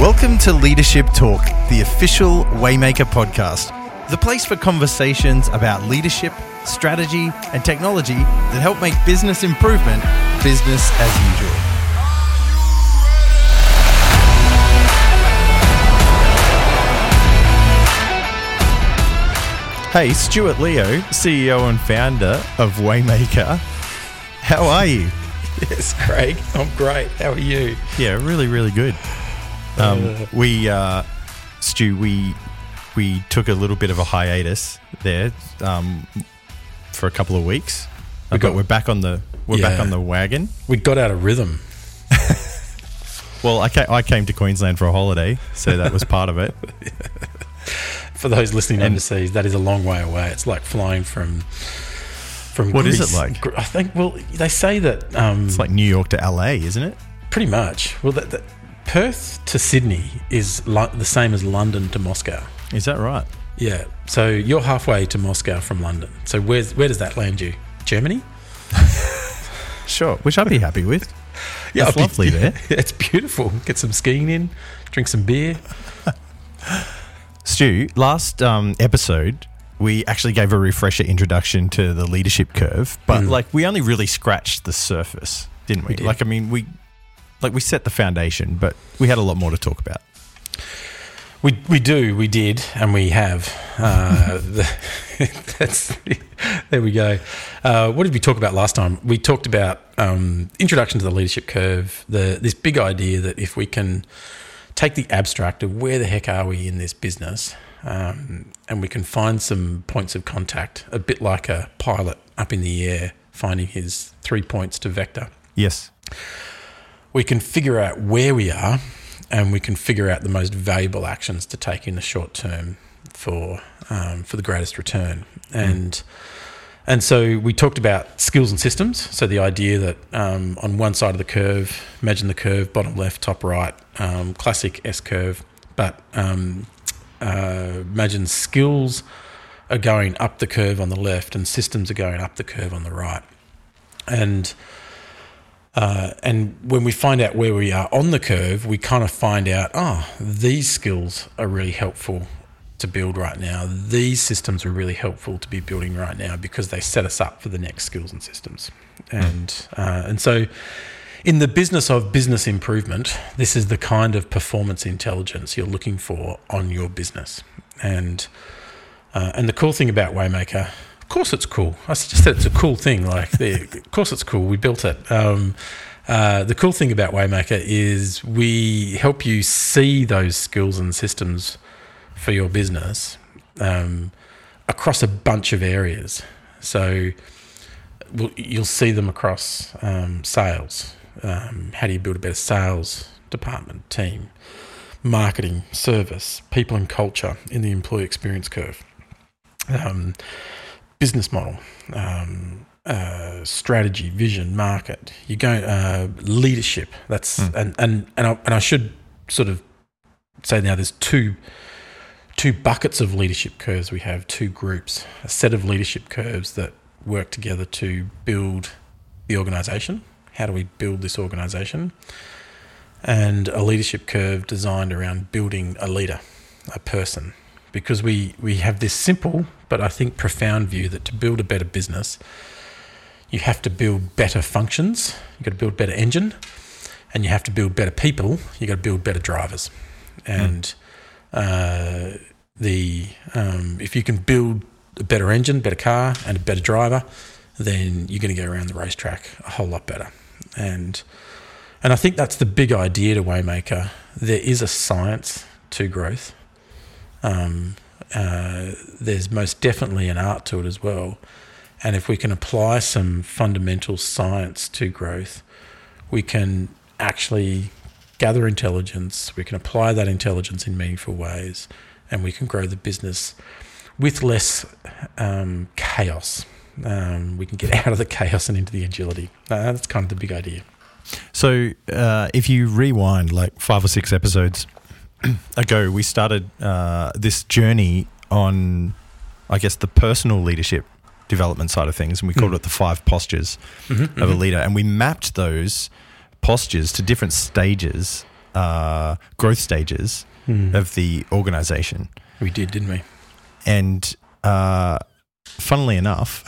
Welcome to Leadership Talk, the official Waymaker podcast, the place for conversations about leadership, strategy, and technology that help make business improvement business as usual. Hey, Stuart Leo, CEO and founder of Waymaker. How are you? Yes, Craig. I'm great. How are you? Yeah, really, really good. We took a little bit of a hiatus there for a couple of weeks. We're back on the wagon. We got out of rhythm. Well, I came to Queensland for a holiday, so that was part of it. Yeah. For those listening overseas, that is a long way away. It's like flying from what Greece. Is it like? I think, well, they say that... it's like New York to LA, isn't it? Pretty much. Well, that Perth to Sydney is the same as London to Moscow. Is that right? Yeah. So you're halfway to Moscow from London. So where does that land you? Germany? Sure, which I'd be happy with. Yeah, it's lovely there. Yeah, it's beautiful. Get some skiing in, drink some beer. Stu, last episode, we actually gave a refresher introduction to the leadership curve, but we only really scratched the surface, didn't we? We did. We set the foundation, but we had a lot more to talk about. We did, and we have. There we go. What did we talk about last time? We talked about introduction to the leadership curve, this big idea that if we can take the abstract of where the heck are we in this business, and we can find some points of contact, a bit like a pilot up in the air finding his 3 points to vector. Yes. We can figure out where we are, and we can figure out the most valuable actions to take in the short term for the greatest return. And so we talked about skills and systems. So the idea that on one side of the curve, imagine the curve, bottom left, top right, classic S-curve, but imagine skills are going up the curve on the left and systems are going up the curve on the right. And when we find out where we are on the curve, we kind of find out, these skills are really helpful to build right now. These systems are really helpful to be building right now because they set us up for the next skills and systems. And so in the business of business improvement, this is the kind of performance intelligence you're looking for on your business. And the cool thing about Waymaker, of course it's cool. I just said it's a cool thing. Of course it's cool. We built it. The cool thing about Waymaker is we help you see those skills and systems for your business across a bunch of areas. So you'll see them across sales. How do you build a better sales department, team, marketing, service, people and culture in the employee experience curve, business model, strategy, vision, market. You go leadership. That's and I should sort of say now there's two buckets of leadership curves. We have two groups, a set of leadership curves that work together to build the organisation. How do we build this organisation? And a leadership curve designed around building a leader, a person. Because we have this simple but I think profound view that to build a better business, you have to build better functions, you've got to build better engine, and you have to build better people, you've got to build better drivers. And... if you can build a better engine, better car, and a better driver, then you're going to go around the racetrack a whole lot better. And I think that's the big idea to Waymaker. There is a science to growth. There's most definitely an art to it as well. And if we can apply some fundamental science to growth, we can actually gather intelligence, we can apply that intelligence in meaningful ways, and we can grow the business with less chaos. We can get out of the chaos and into the agility. That's kind of the big idea. So if you rewind like 5 or 6 episodes ago, we started this journey on, I guess, the personal leadership development side of things, and we called it the 5 postures of a leader, and we mapped those postures to different stages growth stages of the organization. We did, didn't we? And funnily enough...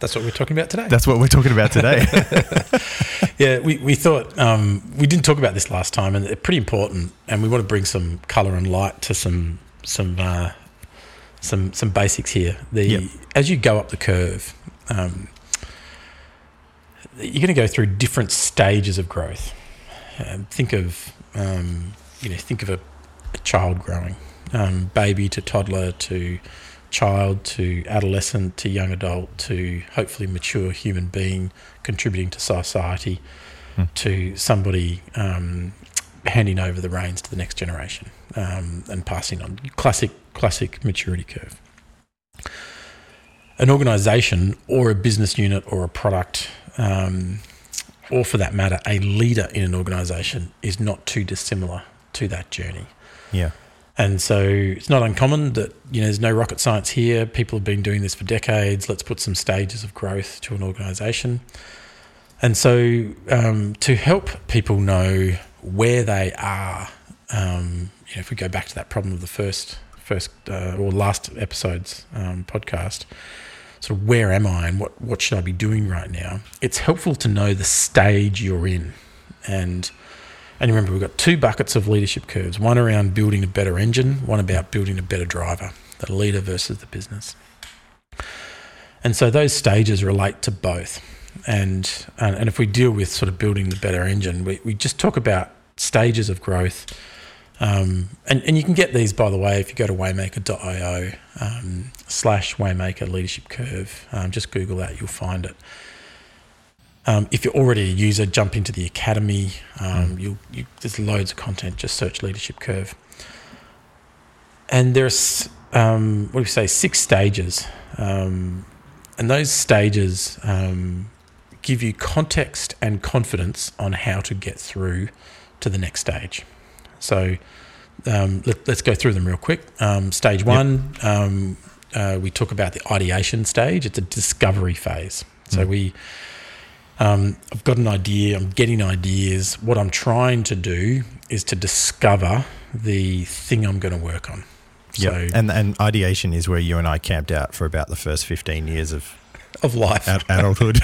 That's what we're talking about today. That's what we're talking about today. Yeah, we thought, we didn't talk about this last time, and it's pretty important, and we want to bring some colour and light to some basics here. As you go up the curve, you're going to go through different stages of growth. Think of a child growing, baby to toddler to child to adolescent to young adult to hopefully mature human being contributing to society to somebody handing over the reins to the next generation and passing on. Classic maturity curve. An organisation or a business unit or a product or for that matter a leader in an organisation is not too dissimilar to that journey. Yeah. And so it's not uncommon that, there's no rocket science here. People have been doing this for decades. Let's put some stages of growth to an organisation. And so to help people know where they are, if we go back to that problem of the last episode's podcast, sort of where am I and what should I be doing right now, it's helpful to know the stage you're in. And remember, we've got two buckets of leadership curves, one around building a better engine, one about building a better driver, the leader versus the business. And so those stages relate to both. And if we deal with sort of building the better engine, we just talk about stages of growth. And you can get these, by the way, if you go to Waymaker.io / Waymaker Leadership Curve. Just Google that, you'll find it. If you're already a user, jump into the academy. There's loads of content. Just search Leadership Curve. And there's, 6 stages. And those stages give you context and confidence on how to get through to the next stage. So let's go through them real quick. Stage one, we talk about the ideation stage. It's a discovery phase. So I've got an idea, I'm getting ideas. What I'm trying to do is to discover the thing I'm going to work on. So yeah, and ideation is where you and I camped out for about the first 15 years of life. Adulthood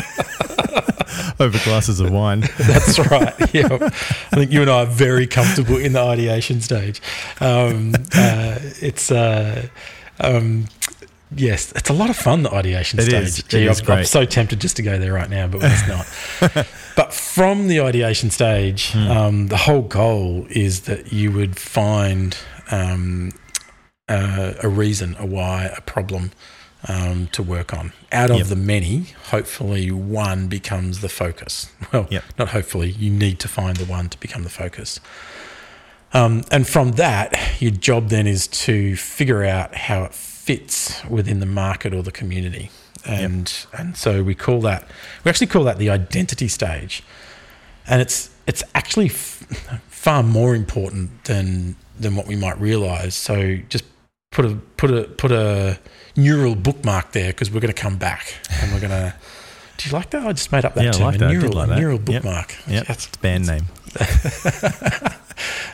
over glasses of wine. That's right, yeah. I think you and I are very comfortable in the ideation stage. Yes, it's a lot of fun, the ideation stage. I'm so tempted just to go there right now, but it's not. But from the ideation stage, the whole goal is that you would find a reason, a why, a problem to work on. Out of the many, hopefully one becomes the focus. Well, not hopefully, you need to find the one to become the focus. And from that, your job then is to figure out how it fits within the market or the community, and so we actually call that the identity stage, and it's actually far more important than what we might realise. So just put a neural bookmark there, because we're going to come back and we're going to. Do you like that? I just made up that term. I like that. Neural bookmark. Yeah, that's its band name.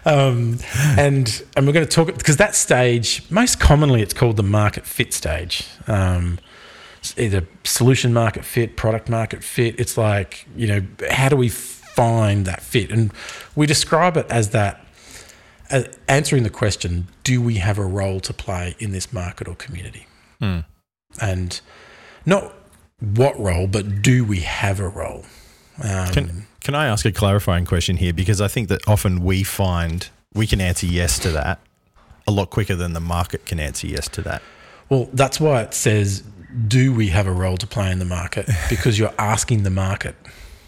And we're going to talk, because that stage, most commonly it's called the market fit stage. It's either solution market fit, product market fit. It's like, how do we find that fit? And we describe it as answering the question, do we have a role to play in this market or community? And not what role, but do we have a role? Can I ask a clarifying question here? Because I think that often we find we can answer yes to that a lot quicker than the market can answer yes to that. Well, that's why it says, do we have a role to play in the market? Because you're asking the market.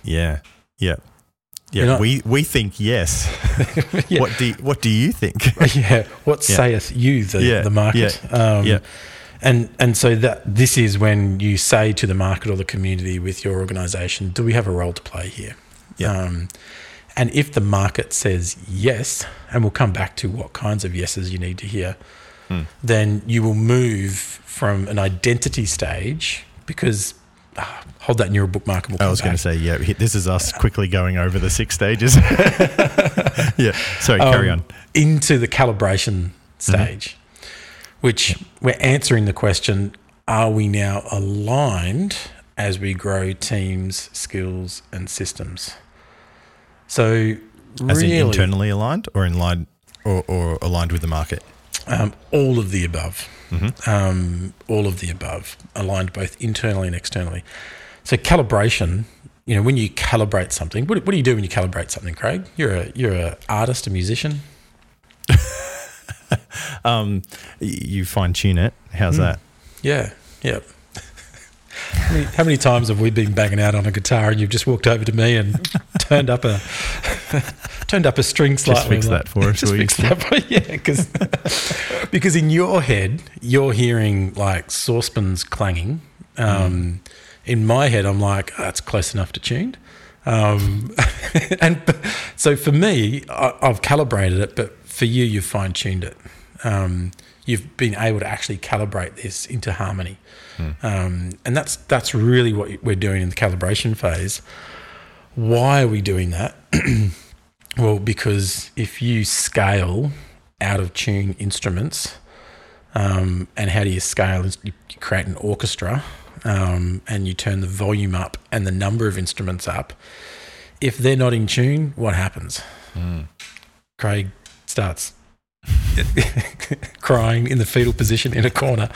Yeah. We think yes. Yeah. What do you think? Yeah. What sayeth you, the market? Yeah. And so this is when you say to the market or the community with your organisation, do we have a role to play here? Yeah. And if the market says yes, and we'll come back to what kinds of yeses you need to hear, then you will move from an identity stage, because Hold that in your bookmarkable. I was going to say, yeah, this is us quickly going over the 6 stages. Yeah, sorry, carry on. Into the calibration stage, which we're answering the question, are we now aligned as we grow teams, skills, and systems? So as really, in internally aligned or in line or aligned with the market? All of the above. All of the above, aligned both internally and externally. So calibration, you know, when you calibrate something, what do you do when you calibrate something, Craig? You're an artist, a musician. You fine-tune it. How's that? Yeah. How many times have we been banging out on a guitar and you've just walked over to me and turned up a string slightly? Just fix that for us. Just fix that for us, yeah, because in your head, you're hearing like saucepans clanging. In my head, I'm like, that's close enough to tuned. And so for me, I've calibrated it, but for you, you've fine-tuned it. You've been able to actually calibrate this into harmony. And that's really what we're doing in the calibration phase. Why are we doing that? Well, because if you scale out of tune instruments, and how do you scale? You create an orchestra, and you turn the volume up and the number of instruments up. If they're not in tune, what happens? Craig starts crying in the fetal position in a corner.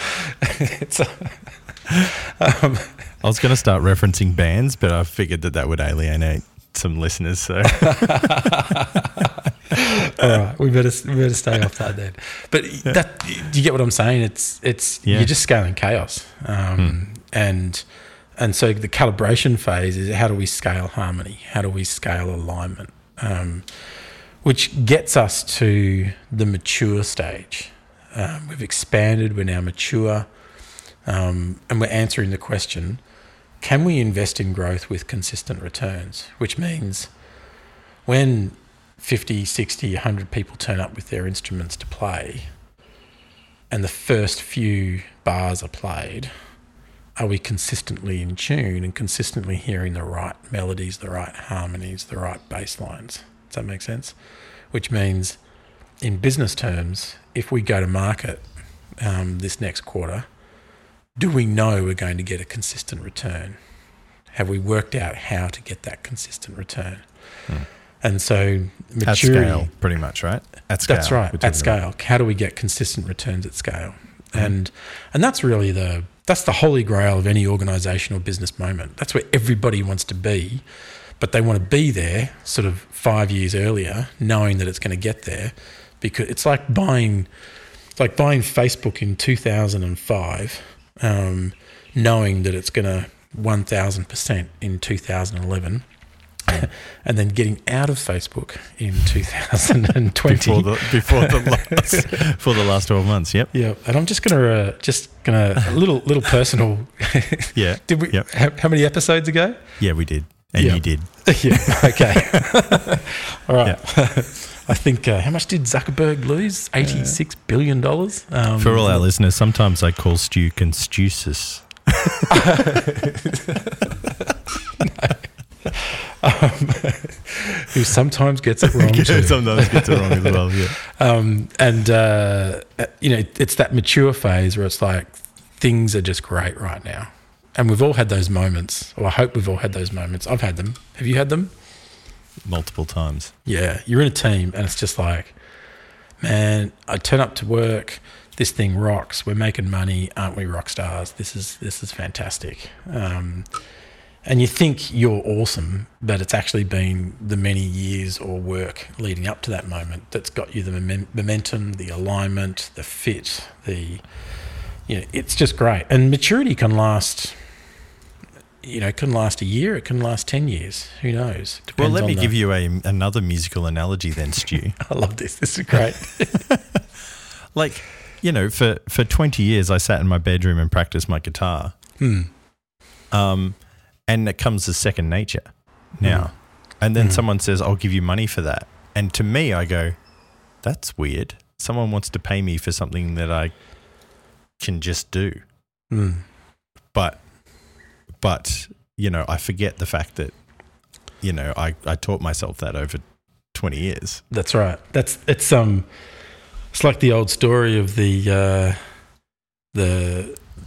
I was going to start referencing bands, but I figured that would alienate some listeners. So, all right, we better stay off that then. But do you get what I'm saying? You're just scaling chaos, and so the calibration phase is how do we scale harmony? How do we scale alignment? Which gets us to the mature stage. We've expanded, we're now mature, and we're answering the question, can we invest in growth with consistent returns? Which means when 50, 60, 100 people turn up with their instruments to play and the first few bars are played, are we consistently in tune and consistently hearing the right melodies, the right harmonies, the right bass lines? Does that make sense? Which means in business terms, if we go to market this next quarter, do we know we're going to get a consistent return? Have we worked out how to get that consistent return? And so maturity. At scale, pretty much, right? At scale. That's right, at scale. About. How do we get consistent returns at scale? And that's really that's the holy grail of any organisational business moment. That's where everybody wants to be. But they want to be there sort of 5 years earlier, knowing that it's going to get there, because it's like buying Facebook in 2005, knowing that it's going to 1,000% in 2011, and then getting out of Facebook in 2020 before the last 12 months. Yep. And I'm just gonna a little personal. Yeah. Did we? Yep. How many episodes ago? Yeah, we did. And you did. Yeah, okay. All right. Yeah. I think, how much did Zuckerberg lose? $86 billion? For all our listeners, sometimes I call Stu Constusis. Who sometimes gets it wrong. Sometimes gets it wrong as well, yeah. You know, it's that mature phase where it's like things are just great right now. And we've all had those moments, or I hope we've all had those moments. I've had them. Have you had them? Multiple times. Yeah. You're in a team and it's just like, man, I turn up to work, this thing rocks, we're making money, aren't we rock stars? This is fantastic. And you think you're awesome, but it's actually been the many years or work leading up to that moment that's got you the momentum, the alignment, the fit, you know, it's just great. And maturity can last... You know, it can last a year, it can last 10 years. Who knows? Depends. Well, let me give you another musical analogy then, Stu. I love this. This is great. Like, you know, for 20 years I sat in my bedroom and practiced my guitar. And it comes as second nature now. And then someone says, I'll give you money for that. And to me, I go, that's weird. Someone wants to pay me for something that I can just do. But... But, you know, I forget the fact that, you know, I taught myself that over 20 years. That's right. It's like the old story of the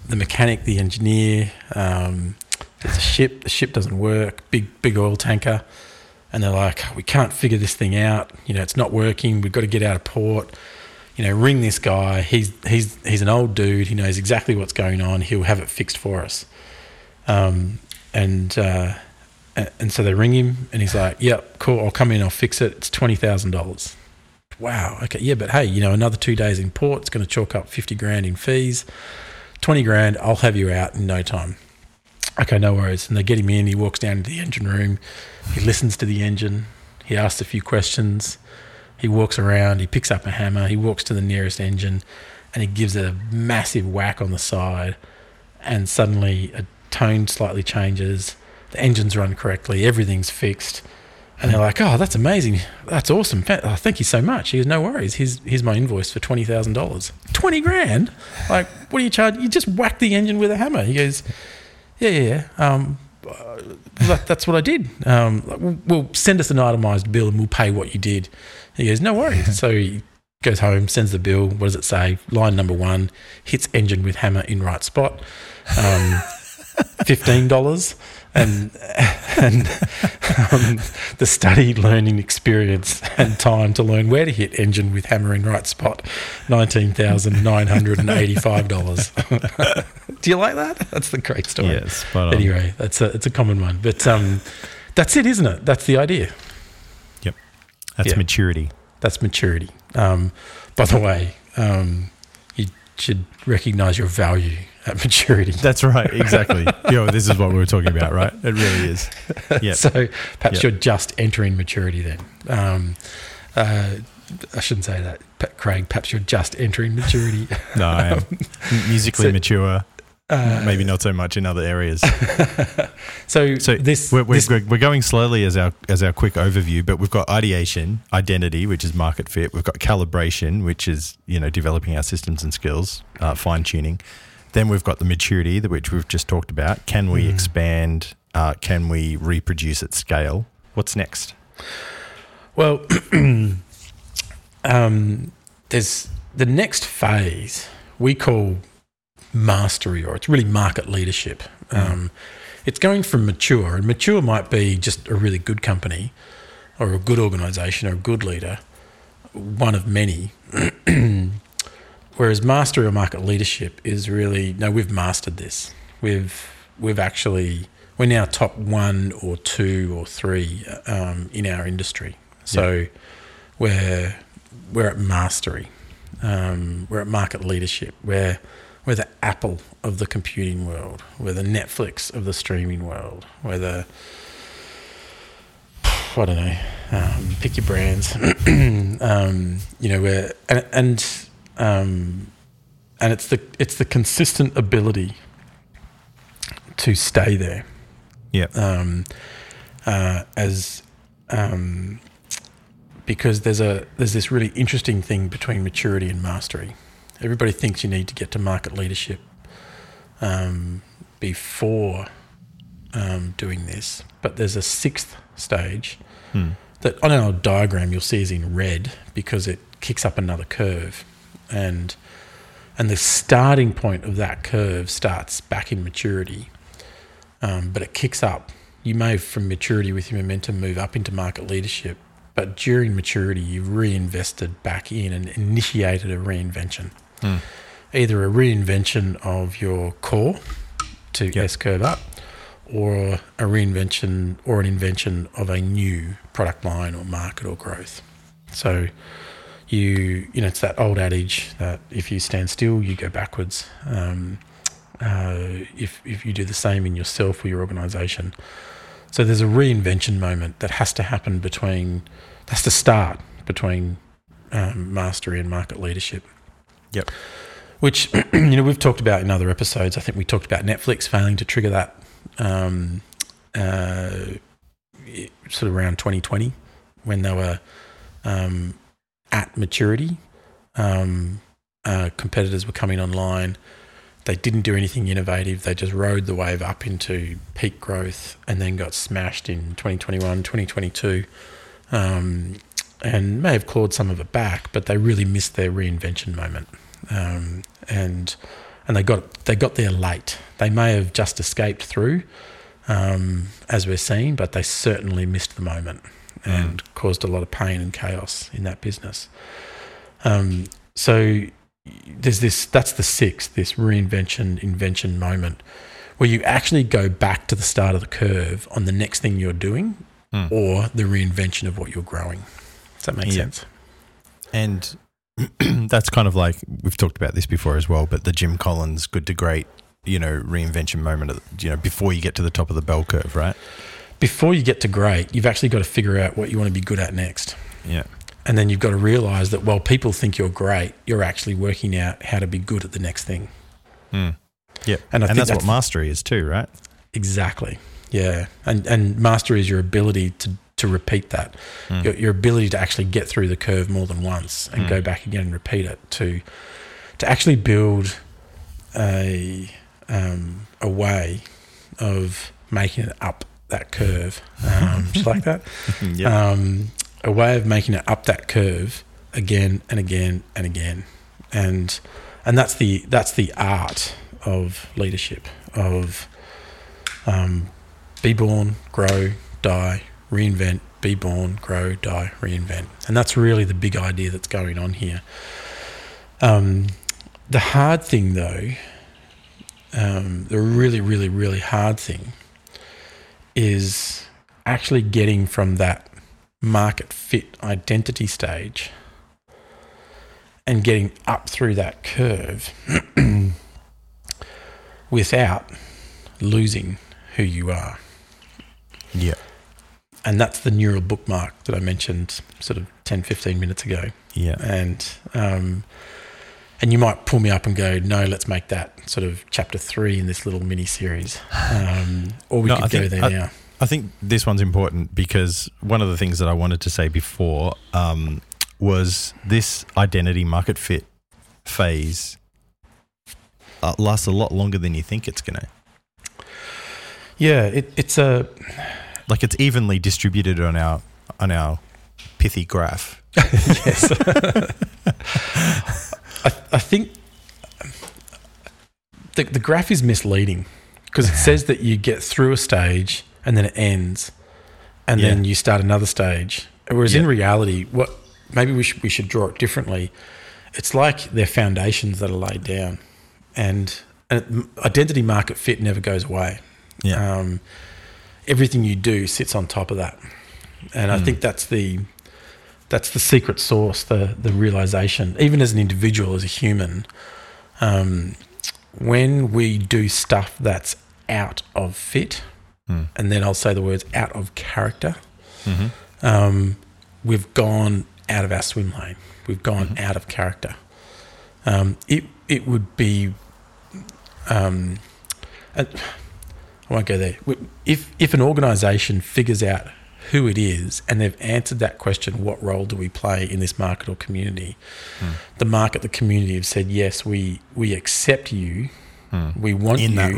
mechanic, the engineer. There's a ship. The ship doesn't work. Big oil tanker, and they're like, we can't figure this thing out. You know, it's not working. We've got to get out of port. You know, ring this guy. He's an old dude. He knows exactly what's going on. He'll have it fixed for us. And so they ring him, and he's like, "Yep, cool. I'll come in. I'll fix it. It's $20,000." Wow. Okay. Yeah, but hey, you know, another 2 days in port, it's going to chalk up $50,000 in fees. $20,000. I'll have you out in no time. Okay, no worries. And they get him in. He walks down into the engine room. He listens to the engine. He asks a few questions. He walks around. He picks up a hammer. He walks to the nearest engine, and he gives it a massive whack on the side. And suddenly, a tone slightly changes. The engines run correctly. Everything's fixed. And they're like, "Oh, that's amazing. That's awesome. Oh, thank you so much." He goes, "No worries. Here's my invoice for $20,000. $20,000? Like, what do you charge? You just whacked the engine with a hammer." He goes, Yeah. That's what I did. Well, send us an itemized bill and we'll pay what you did." He goes, "No worries." So he goes home, sends the bill. What does it say? Line number one, hits engine with hammer in right spot. $15. And the study, learning experience and time to learn where to hit engine with hammer in right spot, $19,985. Do you like that? That's the great story. Yes, but anyway, it's a common one. But that's it, isn't it? That's the idea. Yep. That's maturity. That's maturity. By the way, you should recognise your value at maturity. That's right, exactly. Yo, this is what we were talking about, right? It really is. Yep. So perhaps you're just entering maturity then. I shouldn't say that, Craig. Perhaps you're just entering maturity. No, I am. Musically mature, maybe not so much in other areas. We're going slowly as our quick overview, but we've got ideation, identity, which is market fit. We've got calibration, which is, you know, developing our systems and skills, fine-tuning. Then we've got the maturity, which we've just talked about. Can we expand? Can we reproduce at scale? What's next? Well, there's the next phase we call mastery, or it's really market leadership. It's going from mature, and mature might be just a really good company or a good organisation or a good leader, one of many. Whereas mastery or market leadership is really, no, we've mastered this. We're now top 1 or 2 or 3 in our industry. So we're at mastery. We're at market leadership. We're the Apple of the computing world. We're the Netflix of the streaming world. We're the, I don't know, pick your brands. You know, we're and it's the consistent ability to stay there. Yeah. Because there's this really interesting thing between maturity and mastery. Everybody thinks you need to get to market leadership before doing this, but there's a sixth stage that on our diagram you'll see is in red because it kicks up another curve. And the starting point of that curve starts back in maturity, but it kicks up. You may, from maturity with your momentum, move up into market leadership, but during maturity you've reinvested back in and initiated a reinvention, either a reinvention of your core to S-curve up, or a reinvention or an invention of a new product line or market or growth. So You know, it's that old adage that if you stand still, you go backwards. If you do the same in yourself or your organisation. So there's a reinvention moment that has to happen between mastery and market leadership. Yep. Which, you know, we've talked about in other episodes. I think we talked about Netflix failing to trigger that sort of around 2020 when they were... at maturity, competitors were coming online. They didn't do anything innovative. They just rode the wave up into peak growth and then got smashed in 2021, 2022, and may have clawed some of it back, but they really missed their reinvention moment. And they got there late. They may have just escaped through, as we're seeing, but they certainly missed the moment and caused a lot of pain and chaos in that business. So there's this, that's the sixth, this reinvention, invention moment where you actually go back to the start of the curve on the next thing you're doing or the reinvention of what you're growing. Does that make sense? And that's kind of like, we've talked about this before as well, but the Jim Collins good to great, you know, reinvention moment, you know, before you get to the top of the bell curve, right? Before you get to great, you've actually got to figure out what you want to be good at next. Yeah. And then you've got to realise that while people think you're great, you're actually working out how to be good at the next thing. Yeah. And I think that's what mastery is too, right? Exactly. Yeah. And mastery is your ability to repeat that, your ability to actually get through the curve more than once and go back again and repeat it to actually build a way of making it up that curve. Just like that. A way of making it up that curve again and again and again. And that's the art of leadership, of be born, grow, die, reinvent, be born, grow, die, reinvent. And that's really the big idea that's going on here. The hard thing though, the really, really, really hard thing is actually getting from that market fit identity stage and getting up through that curve without losing who you are. Yeah. And that's the neural bookmark that I mentioned sort of 10, 15 minutes ago. Yeah. And you might pull me up and go, no, let's make that sort of chapter 3 in this little mini-series. Or we could go there now. I think this one's important because one of the things that I wanted to say before was this identity market fit phase lasts a lot longer than you think it's going to. Yeah, it's like it's evenly distributed on our pithy graph. Yes. I think the graph is misleading because it says that you get through a stage and then it ends, and then you start another stage. Whereas in reality, maybe we should draw it differently. It's like they're foundations that are laid down, and identity market fit never goes away. Yeah. Everything you do sits on top of that, and I think that's the secret sauce, the realization. Even as an individual, as a human, when we do stuff that's out of fit. And then I'll say the words out of character. We've gone out of our swim lane. We've gone out of character. It would be, I won't go there. If an organisation figures out who it is and they've answered that question, what role do we play in this market or community? The market, the community have said, yes, we accept you. We want you. In that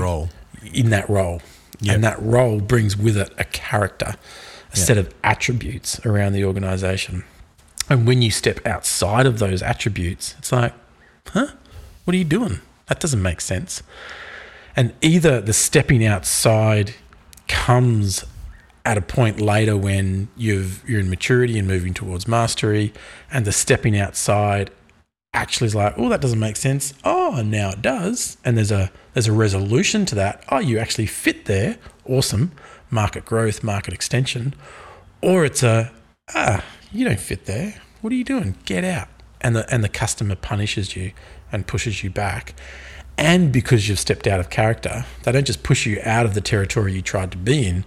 role. Yep. And that role brings with it a character, a set of attributes around the organisation. And when you step outside of those attributes, it's like, huh, what are you doing? That doesn't make sense. And either the stepping outside comes at a point later when you're in maturity and moving towards mastery, and the stepping outside actually is like, oh, that doesn't make sense. Oh, now it does. And there's a resolution to that. Oh, you actually fit there. Awesome. Market growth, market extension. Or it's you don't fit there. What are you doing? Get out. And the customer punishes you and pushes you back. And because you've stepped out of character, they don't just push you out of the territory you tried to be in.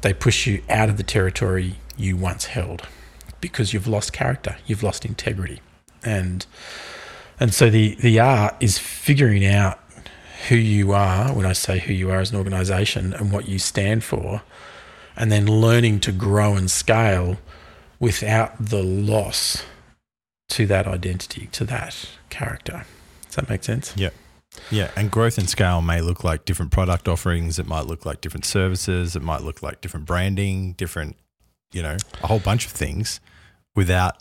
They push you out of the territory you once held because you've lost character. You've lost integrity. And so the art is figuring out who you are, when I say who you are as an organisation, and what you stand for, and then learning to grow and scale without the loss to that identity, to that character. Does that make sense? Yeah. Yeah, and growth and scale may look like different product offerings. It might look like different services. It might look like different branding, different, you know, a whole bunch of things without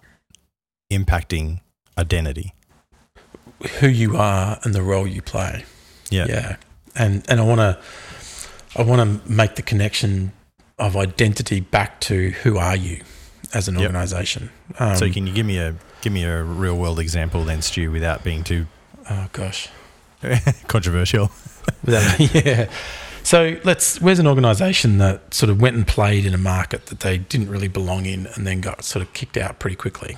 impacting identity. Who you are and the role you play. Yeah. Yeah. And I want to make the connection of identity back to who are you as an organisation. So can you give me a real world example then, Stu, without being too controversial. Yeah. So where's an organisation that sort of went and played in a market that they didn't really belong in and then got sort of kicked out pretty quickly?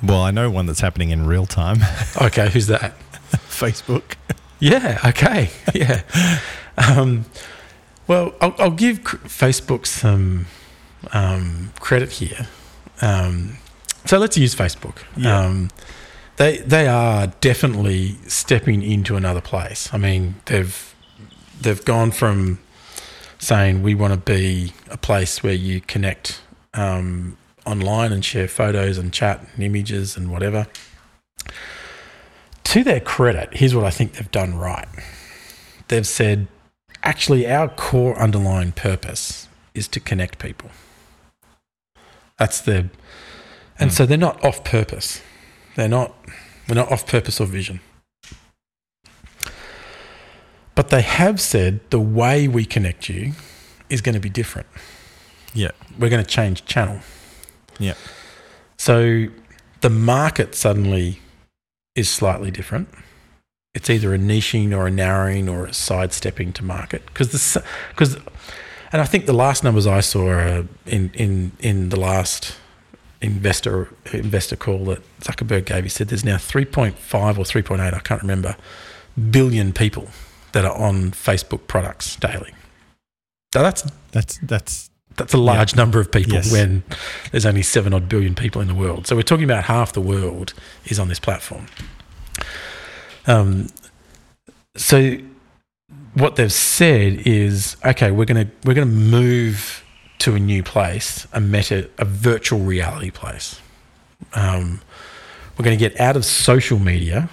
Well, I know one that's happening in real time. Okay, who's that? Facebook. Yeah, okay, yeah. Well, I'll give Facebook some credit here. So let's use Facebook. Yeah. They are definitely stepping into another place. I mean, they've gone from saying we want to be a place where you connect online and share photos and chat and images and whatever. To their credit, here's what I think they've done right. They've said, actually, our core underlying purpose is to connect people. That's their... And so they're not off purpose. They're not off purpose or vision. But they have said the way we connect you is going to be different. Yeah. We're going to change channel. Yeah. So the market suddenly is slightly different. It's either a niching or a narrowing or a sidestepping to market. And I think the last numbers I saw in the last investor call that Zuckerberg gave, he said there's now 3.5 or 3.8, I can't remember, billion people that are on Facebook products daily. Now that's a large number of people when there's only 7 odd billion people in the world. So we're talking about half the world is on this platform. So what they've said is, okay, we're gonna move to a new place, a virtual reality place. We're going to get out of social media,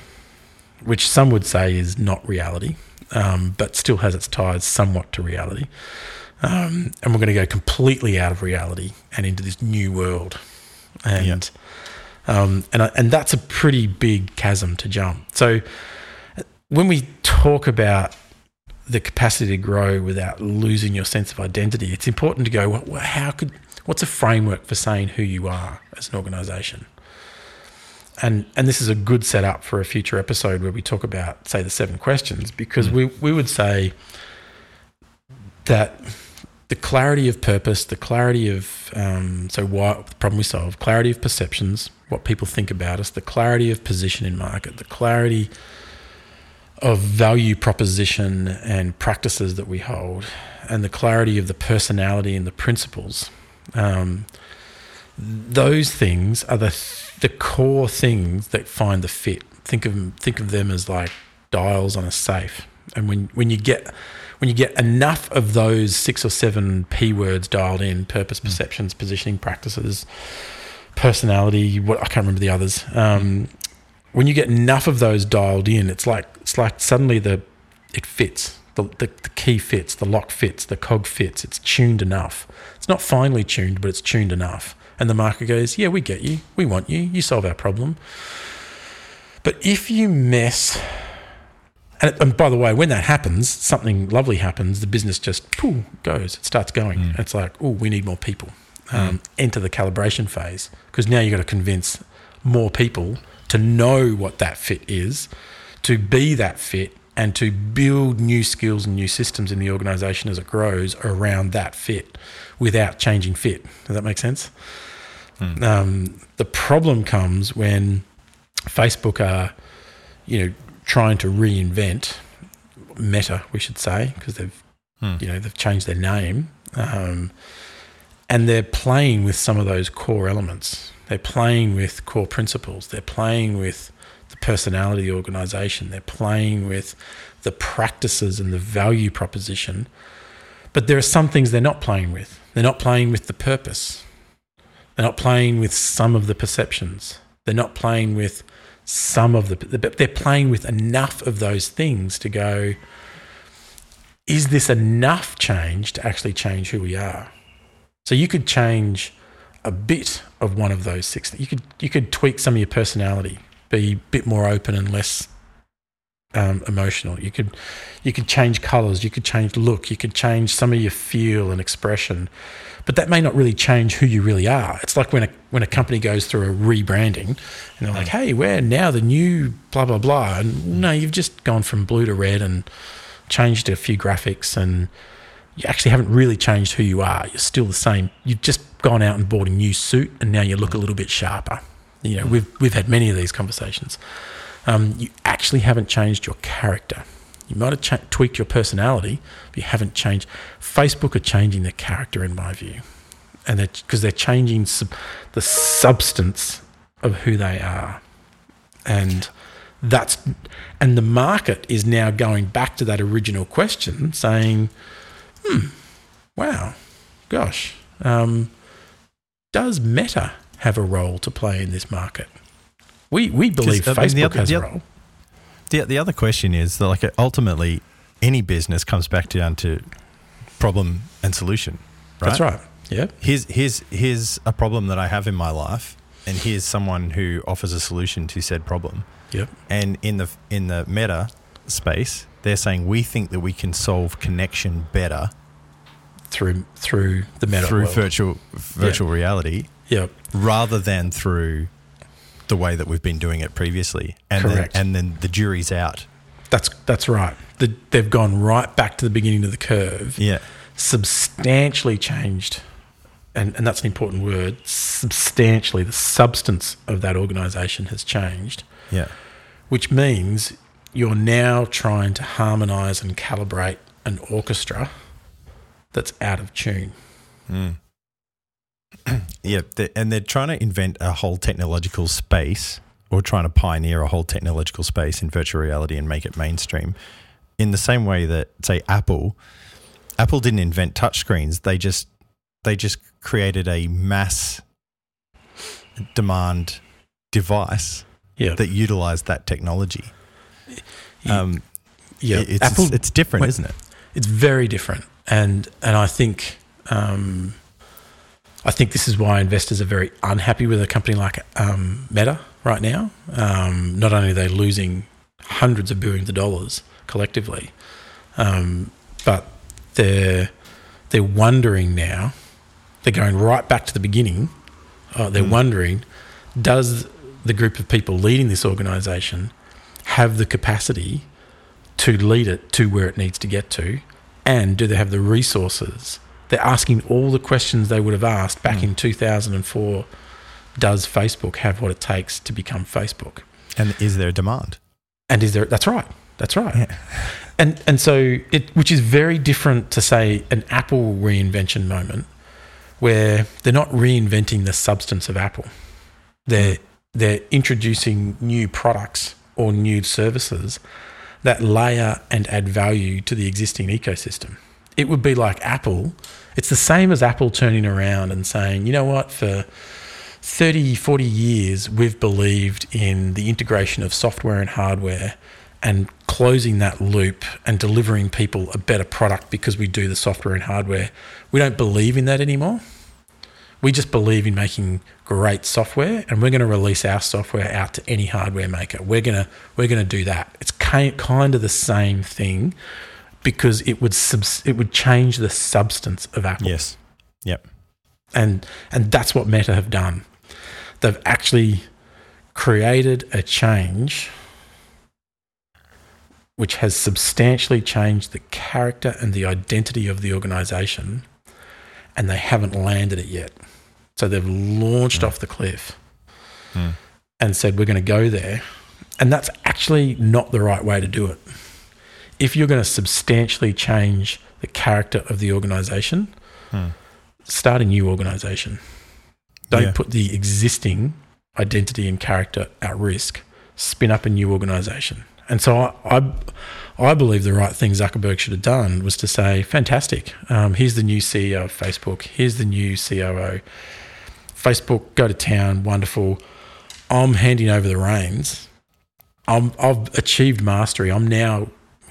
which some would say is not reality, but still has its ties somewhat to reality. And we're going to go completely out of reality and into this new world, and that's a pretty big chasm to jump. So when we talk about the capacity to grow without losing your sense of identity, it's important to go, what's a framework for saying who you are as an organisation? And this is a good setup for a future episode where we talk about, say, the 7 questions, because we would say that the clarity of purpose, the clarity of the problem we solve, clarity of perceptions, what people think about us, the clarity of position in market, the clarity of value proposition and practices that we hold, and the clarity of the personality and the principles, those things are the core things that find the fit. Think of them as like dials on a safe, and when you get enough of those 6 or 7 P words dialed in, purpose, perceptions, positioning, practices, personality, I can't remember the others. When you get enough of those dialed in, it's like suddenly it fits. The key fits, the lock fits, the cog fits. It's tuned enough. It's not finely tuned, but it's tuned enough. And the market goes, yeah, we get you. We want you. You solve our problem. But if you mess... And by the way, when that happens, something lovely happens. The business just goes. It starts going. Mm. It's like, we need more people. Enter the calibration phase, because now you've got to convince more people to know what that fit is, to be that fit, and to build new skills and new systems in the organisation as it grows around that fit without changing fit. Does that make sense? Mm. The problem comes when Facebook are, trying to reinvent Meta, we should say, because they've changed their name, and they're playing with some of those core elements. They're playing with core principles. They're playing with the personality of the organisation. They're playing with the practices and the value proposition. But there are some things they're not playing with. They're not playing with the purpose. They're not playing with some of the perceptions. They're not playing with some of the... They're playing with enough of those things to go, is this enough change to actually change who we are? So you could change a bit of one of those six. You could tweak some of your personality, be a bit more open and less emotional. You could change colours. You could change look. You could change some of your feel and expression, but that may not really change who you really are. It's like when a company goes through a rebranding, and they're like, "Hey, we're now the new blah blah blah." And no, you've just gone from blue to red and changed a few graphics, and you actually haven't really changed who you are. You're still the same. You've just gone out and bought a new suit, and now you look a little bit sharper. You know, we've had many of these conversations. You actually haven't changed your character. You might have tweaked your personality, but you haven't changed. Facebook are changing their character, in my view, and because they're changing the substance of who they are, and the market is now going back to that original question, saying, wow, gosh, does Meta have a role to play in this market? We believe Facebook has a role. The other question is that, like, ultimately any business comes back down to problem and solution, right? That's right, yeah. Here's a problem that I have in my life, and here's someone who offers a solution to said problem. Yep. And in the Meta space, they're saying we think that we can solve connection better through the Meta world. virtual reality. Yep. Rather than through the way that we've been doing it previously. And correct. Then the jury's out. That's right. They've gone right back to the beginning of the curve. Yeah. Substantially changed, and that's an important word, substantially, the substance of that organisation has changed. Yeah. Which means you're now trying to harmonise and calibrate an orchestra that's out of tune. Mm. Yeah, they're trying to invent a whole technological space, or trying to pioneer a whole technological space in virtual reality and make it mainstream. In the same way that, say, Apple didn't invent touchscreens; they just created a mass demand device that utilized that technology. It's different, isn't it? It's very different, and I think. I think this is why investors are very unhappy with a company like Meta right now. Not only are they losing hundreds of billions of dollars collectively, but they're wondering now. They're going right back to the beginning. They're wondering, does the group of people leading this organisation have the capacity to lead it to where it needs to get to, and do they have the resources? They're asking all the questions they would have asked back in 2004. Does Facebook have what it takes to become Facebook? And is there a demand? And is there? That's right. That's right. Yeah. And so it, which is very different to, say, an Apple reinvention moment, where they're not reinventing the substance of Apple. They're introducing new products or new services that layer and add value to the existing ecosystem. It would be like Apple. It's the same as Apple turning around and saying, you know what, for 30, 40 years, we've believed in the integration of software and hardware and closing that loop and delivering people a better product because we do the software and hardware. We don't believe in that anymore. We just believe in making great software, and we're going to release our software out to any hardware maker. We're going to do that. It's kind of the same thing, because it would change the substance of Apple. Yes. Yep. And that's what Meta have done. They've actually created a change which has substantially changed the character and the identity of the organisation, and they haven't landed it yet. So they've launched off the cliff and said, we're going to go there. And that's actually not the right way to do it. If you're going to substantially change the character of the organisation, start a new organisation. Don't put the existing identity and character at risk. Spin up a new organisation. And so I believe the right thing Zuckerberg should have done was to say, fantastic, here's the new CEO of Facebook, here's the new COO. Facebook go to town, wonderful. I'm handing over the reins. I've achieved mastery. I'm now,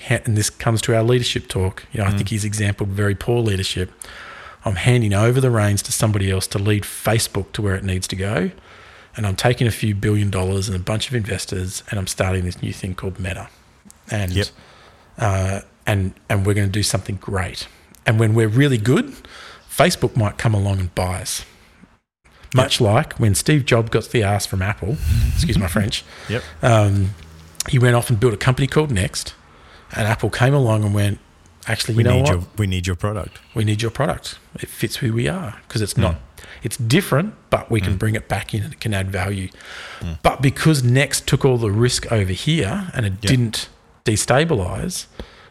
and this comes to our leadership talk. You know, I think his example, very poor leadership. I'm handing over the reins to somebody else to lead Facebook to where it needs to go. And I'm taking a few $1 billion and a bunch of investors, and I'm starting this new thing called Meta. And and we're going to do something great. And when we're really good, Facebook might come along and buy us. Much like when Steve Jobs got the ass from Apple, excuse my French, he went off and built a company called Next, and Apple came along and went, actually, you know what? We need your product. We need your product. It fits who we are because it's not, it's different, but we can bring it back in and it can add value. But because Next took all the risk over here and it didn't destabilize,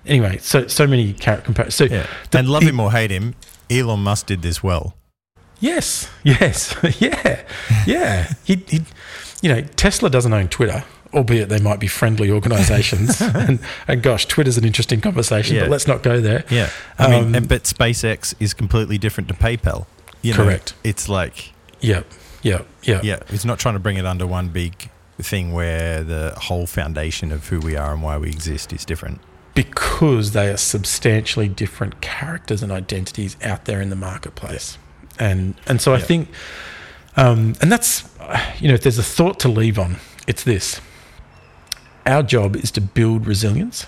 anyway, so many comparisons. So and love him or hate him, Elon Musk did this well. Yes. He, you know, Tesla doesn't own Twitter, albeit they might be friendly organisations. and gosh, Twitter's an interesting conversation, but let's not go there. Yeah, I mean, but SpaceX is completely different to PayPal. You know, correct. It's like it's not trying to bring it under one big thing where the whole foundation of who we are and why we exist is different. Because they are substantially different characters and identities out there in the marketplace. And so I think, and that's, you know, if there's a thought to leave on, it's this. Our job is to build resilience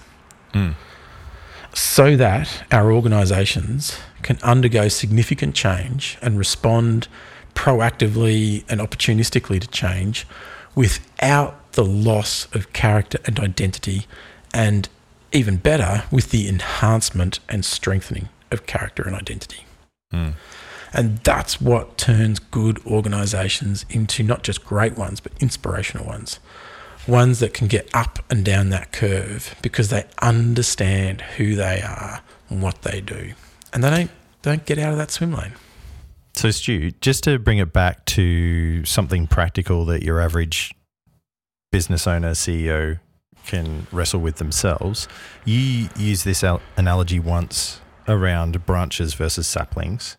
so that our organisations can undergo significant change and respond proactively and opportunistically to change without the loss of character and identity, and even better, with the enhancement and strengthening of character and identity. And that's what turns good organisations into not just great ones, but inspirational ones. Ones that can get up and down that curve because they understand who they are and what they do. And they don't get out of that swim lane. So, Stu, just to bring it back to something practical that your average business owner, CEO can wrestle with themselves, you use this analogy once around branches versus saplings.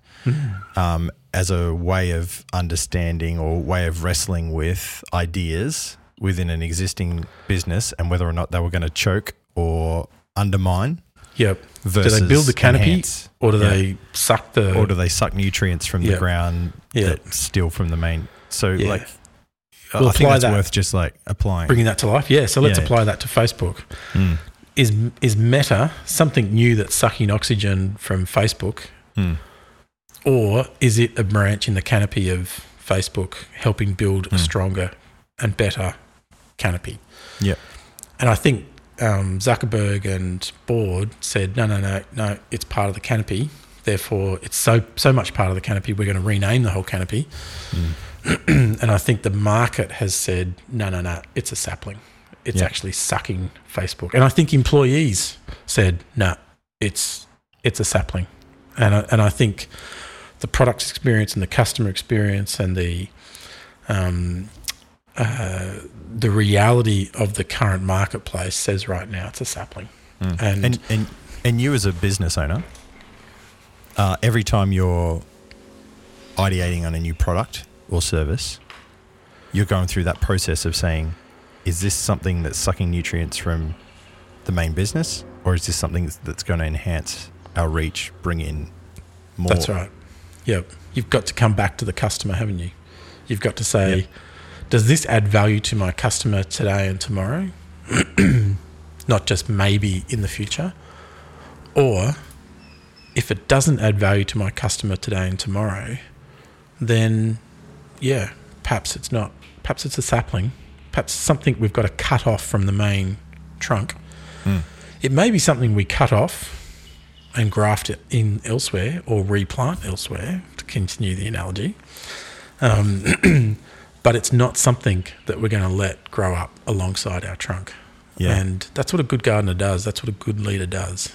As a way of understanding or way of wrestling with ideas within an existing business and whether or not they were going to choke or undermine. Do they build the canopy enhance, or do they suck the... Or do they suck nutrients from the ground that steal from the main... So like, I think that's worth just like applying. Bringing that to life. So let's apply that to Facebook. Is Meta something new that's sucking oxygen from Facebook? Or is it a branch in the canopy of Facebook helping build a stronger and better canopy? And I think Zuckerberg and board said, no, it's part of the canopy. Therefore, it's so much part of the canopy, we're going to rename the whole canopy. And I think the market has said, no, it's a sapling. It's actually sucking Facebook. And I think employees said, it's a sapling. And I think... the product experience and the customer experience and the reality of the current marketplace says right now it's a sapling. And you as a business owner, every time you're ideating on a new product or service, you're going through that process of saying, is this something that's sucking nutrients from the main business, or is this something that's going to enhance our reach, bring in more? That's right. You've got to come back to the customer, haven't you? You've got to say, does this add value to my customer today and tomorrow? Not just maybe in the future. Or if it doesn't add value to my customer today and tomorrow, then, perhaps it's not. Perhaps it's a sapling. Perhaps something we've got to cut off from the main trunk. It may be something we cut off and graft it in elsewhere or replant elsewhere, to continue the analogy. But it's not something that we're going to let grow up alongside our trunk. And that's what a good gardener does. That's what a good leader does,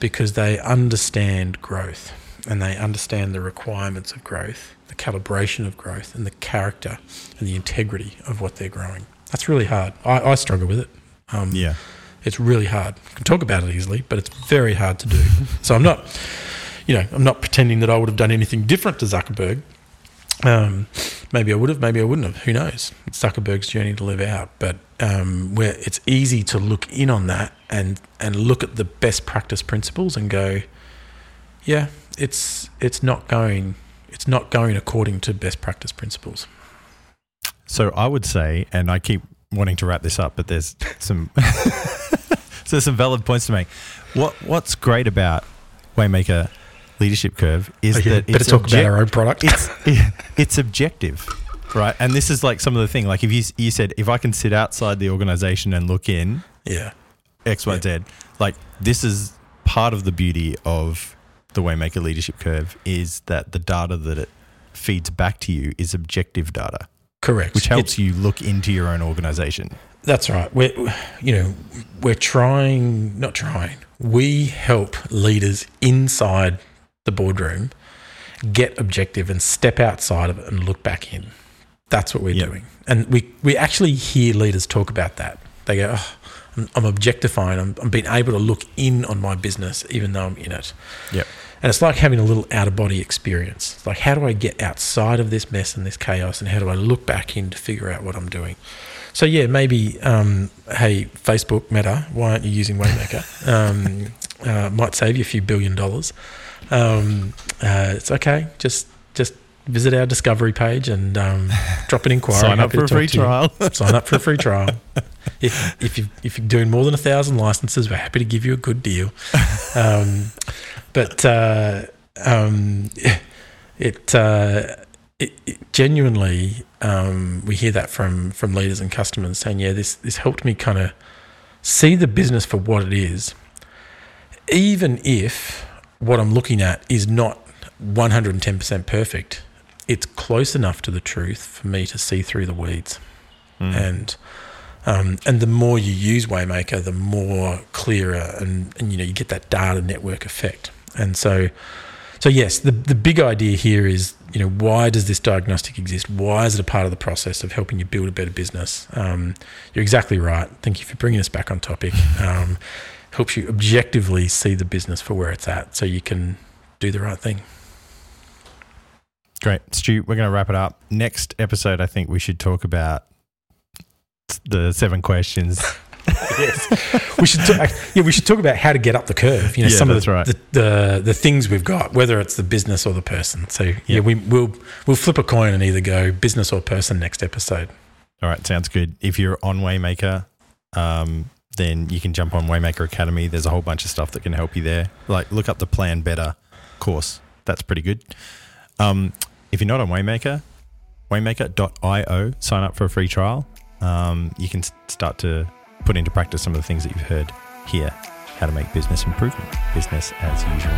because they understand growth and they understand the requirements of growth, the calibration of growth and the character and the integrity of what they're growing. That's really hard. I struggle with it. It's really hard. I can talk about it easily, but it's very hard to do. So I'm not pretending that I would have done anything different to Zuckerberg, Maybe I would have, maybe I wouldn't have. Who knows? It's Zuckerberg's journey to live out. But where it's easy to look in on that and look at the best practice principles and go, yeah, it's not going according to best practice principles. So I would say, and I keep wanting to wrap this up, but there's some so there's some valid points to make. What's great about Waymaker Leadership Curve is that it's better talk about our own product. It's objective, right? And this is like some of the thing. Like if you said, if I can sit outside the organization and look in, yeah, X, Y, Z. Like this is part of the beauty of the Waymaker Leadership Curve is that the data that it feeds back to you is objective data. Correct. Which helps you look into your own organization. That's right. We help leaders inside the boardroom get objective and step outside of it and look back in. That's what we're doing. And we actually hear leaders talk about that. They go, oh, I'm objectifying. I'm being able to look in on my business even though I'm in it. Yep. And it's like having a little out-of-body experience. It's like, how do I get outside of this mess and this chaos, and how do I look back in to figure out what I'm doing? So, yeah, maybe, hey, Facebook, Meta, why aren't you using Waymaker? Might save you a few $1 billion. It's okay. Just visit our discovery page and drop an inquiry. Sign up for a free trial. Sign up for a free trial. If you're doing more than 1,000 licenses, we're happy to give you a good deal. It genuinely, we hear that from leaders and customers saying, yeah, this helped me kind of see the business for what it is, even if what I'm looking at is not 110% perfect. It's close enough to the truth for me to see through the weeds. Mm. And the more you use Waymaker, the more clearer and you get that data network effect. And so yes, the big idea here is, why does this diagnostic exist? Why is it a part of the process of helping you build a better business? You're exactly right. Thank you for bringing us back on topic. Helps you objectively see the business for where it's at so you can do the right thing. Great. Stu, we're going to wrap it up. Next episode, I think we should talk about the 7 questions. Yes, we should talk about how to get up the curve. Some of the things we've got, whether it's the business or the person. So we'll flip a coin and either go business or person next episode. All right, sounds good. If you're on Waymaker, then you can jump on Waymaker Academy. There's a whole bunch of stuff that can help you there. Like look up the Plan Better course. That's pretty good. If you're not on Waymaker, Waymaker.io, sign up for a free trial. You can start to put into practice some of the things that you've heard here, how to make business improvement, business as usual.